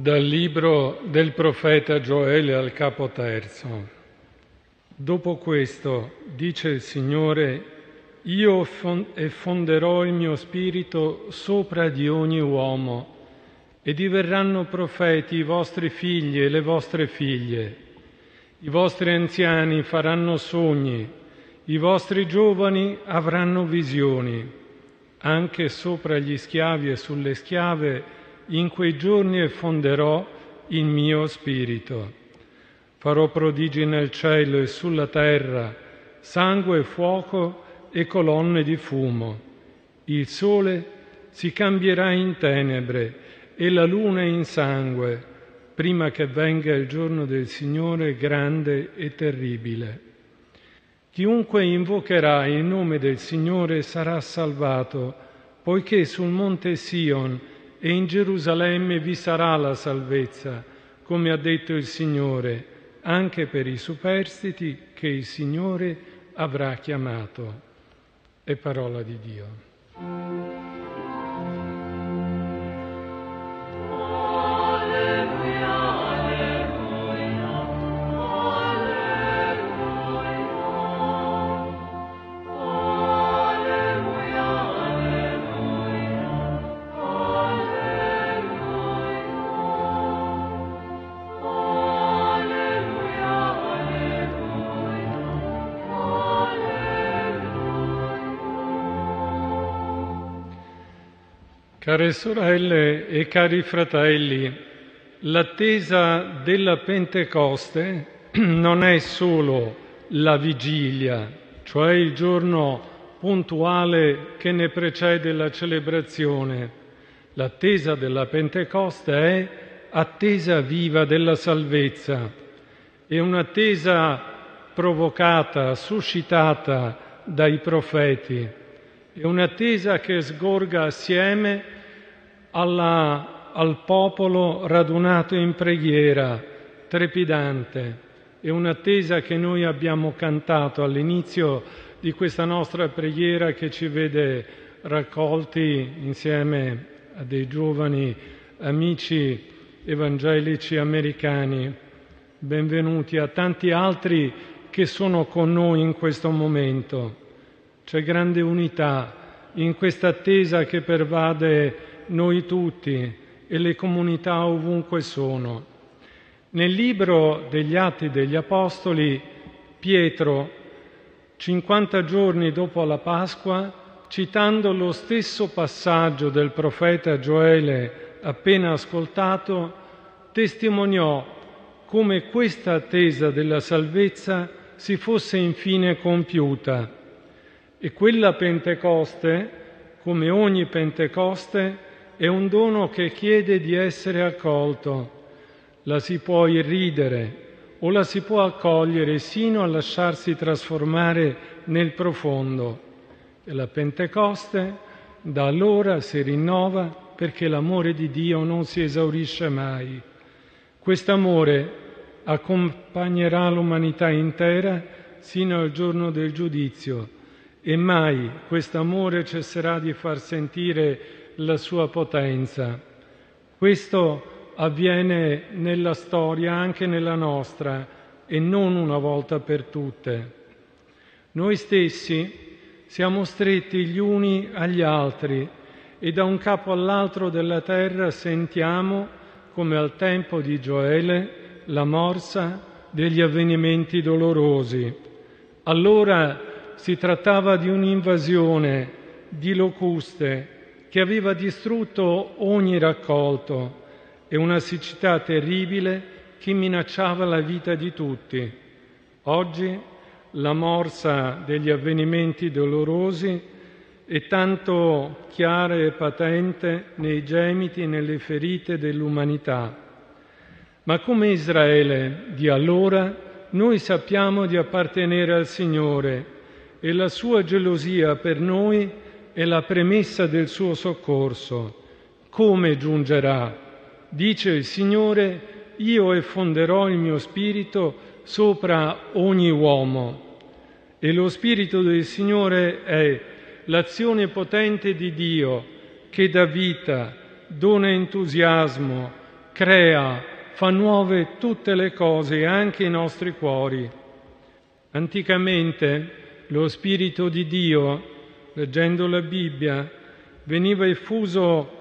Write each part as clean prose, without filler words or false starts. Dal libro del profeta Gioele al capo terzo. Dopo questo, dice il Signore, io effonderò il mio spirito sopra di ogni uomo e diverranno profeti i vostri figli e le vostre figlie. I vostri anziani faranno sogni, i vostri giovani avranno visioni. Anche sopra gli schiavi e sulle schiave in quei giorni effonderò il mio spirito. Farò prodigi nel cielo e sulla terra, sangue e fuoco e colonne di fumo. Il sole si cambierà in tenebre e la luna in sangue, prima che venga il giorno del Signore grande e terribile. Chiunque invocherà il nome del Signore sarà salvato, poiché sul monte Sion e in Gerusalemme vi sarà la salvezza, come ha detto il Signore, anche per i superstiti che il Signore avrà chiamato. È parola di Dio. Care sorelle e cari fratelli, l'attesa della Pentecoste non è solo la vigilia, cioè il giorno puntuale che ne precede la celebrazione. L'attesa della Pentecoste è attesa viva della salvezza. È un'attesa provocata, suscitata dai profeti. È un'attesa che sgorga assieme al popolo radunato in preghiera, trepidante. È un'attesa che noi abbiamo cantato all'inizio di questa nostra preghiera che ci vede raccolti insieme a dei giovani amici evangelici americani, benvenuti a tanti altri che sono con noi in questo momento. C'è grande unità in questa attesa che pervade noi tutti e le comunità ovunque sono. Nel libro degli Atti degli Apostoli, Pietro, 50 giorni dopo la Pasqua, citando lo stesso passaggio del profeta Gioele appena ascoltato, testimoniò come questa attesa della salvezza si fosse infine compiuta. E quella Pentecoste, come ogni Pentecoste, è un dono che chiede di essere accolto. La si può irridere o la si può accogliere sino a lasciarsi trasformare nel profondo. E la Pentecoste da allora si rinnova perché l'amore di Dio non si esaurisce mai. Quest'amore accompagnerà l'umanità intera sino al giorno del giudizio e mai quest'amore cesserà di far sentire la sua potenza. Questo avviene nella storia, anche nella nostra, e non una volta per tutte. Noi stessi siamo stretti gli uni agli altri e da un capo all'altro della terra sentiamo, come al tempo di Gioele, la morsa degli avvenimenti dolorosi. Allora si trattava di un'invasione di locuste che aveva distrutto ogni raccolto e una siccità terribile che minacciava la vita di tutti. Oggi la morsa degli avvenimenti dolorosi è tanto chiara e patente nei gemiti e nelle ferite dell'umanità. Ma come Israele di allora, noi sappiamo di appartenere al Signore e la sua gelosia per noi è la premessa del suo soccorso. Come giungerà? Dice il Signore, io effonderò il mio spirito sopra ogni uomo. E lo spirito del Signore è l'azione potente di Dio che dà vita, dona entusiasmo, crea, fa nuove tutte le cose, anche i nostri cuori. Anticamente lo Spirito di Dio, leggendo la Bibbia, veniva effuso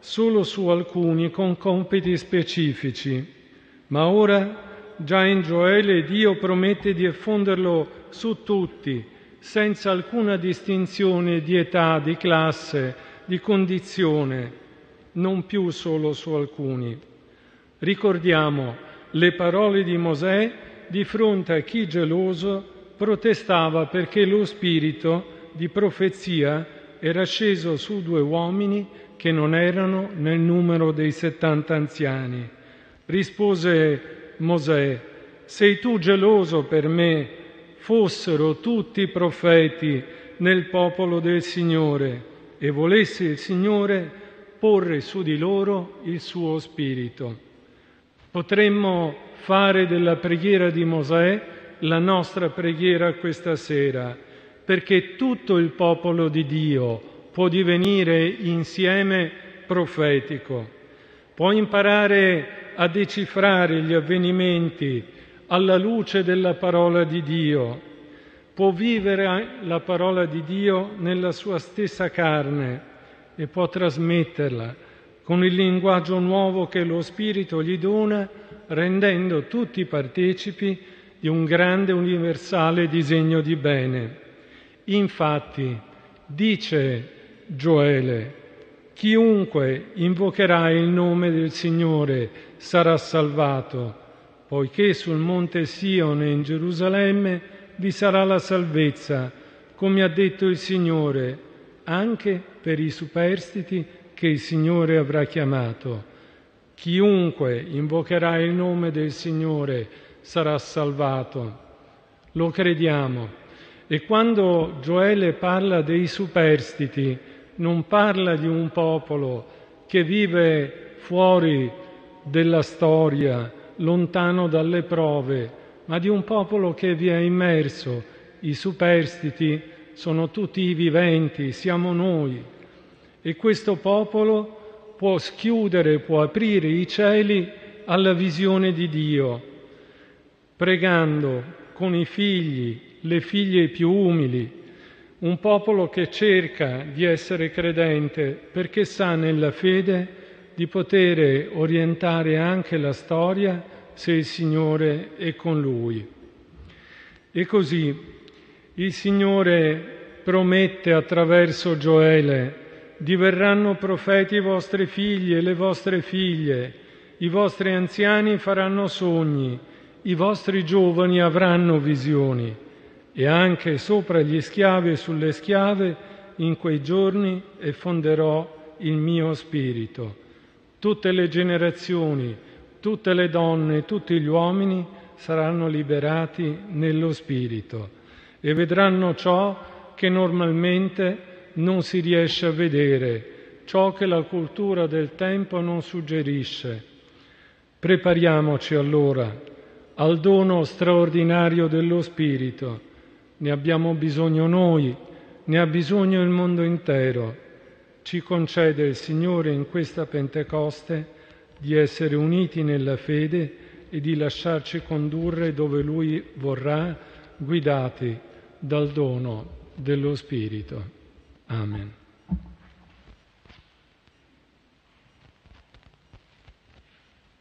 solo su alcuni con compiti specifici, ma ora già in Gioele Dio promette di effonderlo su tutti, senza alcuna distinzione di età, di classe, di condizione, non più solo su alcuni. Ricordiamo le parole di Mosè di fronte a chi geloso protestava perché lo spirito di profezia era sceso su 2 uomini che non erano nel numero dei 70 anziani. Rispose Mosè: sei tu geloso per me? Fossero tutti i profeti nel popolo del Signore e volesse il Signore porre su di loro il suo spirito. Potremmo fare della preghiera di Mosè la nostra preghiera questa sera, perché tutto il popolo di Dio può divenire insieme profetico, può imparare a decifrare gli avvenimenti alla luce della parola di Dio, può vivere la parola di Dio nella sua stessa carne e può trasmetterla con il linguaggio nuovo che lo Spirito gli dona, rendendo tutti partecipi di un grande universale disegno di bene. Infatti, dice Gioele, chiunque invocherà il nome del Signore sarà salvato, poiché sul monte Sion e in Gerusalemme vi sarà la salvezza, come ha detto il Signore, anche per i superstiti che il Signore avrà chiamato. Chiunque invocherà il nome del Signore sarà salvato. Lo crediamo. E quando Gioele parla dei superstiti, non parla di un popolo che vive fuori della storia, lontano dalle prove, ma di un popolo che vi è immerso. I superstiti sono tutti i viventi, siamo noi. E questo popolo può schiudere, può aprire i cieli alla visione di Dio, pregando con i figli, le figlie più umili, un popolo che cerca di essere credente perché sa nella fede di poter orientare anche la storia se il Signore è con lui. E così il Signore promette attraverso Gioele: «Diverranno profeti i vostri figli e le vostre figlie, i vostri anziani faranno sogni, i vostri giovani avranno visioni». E anche sopra gli schiavi e sulle schiave in quei giorni effonderò il mio spirito. Tutte le generazioni, tutte le donne, tutti gli uomini saranno liberati nello spirito e vedranno ciò che normalmente non si riesce a vedere, ciò che la cultura del tempo non suggerisce. Prepariamoci allora al dono straordinario dello spirito. Ne abbiamo bisogno noi, ne ha bisogno il mondo intero. Ci concede il Signore in questa Pentecoste di essere uniti nella fede e di lasciarci condurre dove Lui vorrà, guidati dal dono dello Spirito. Amen.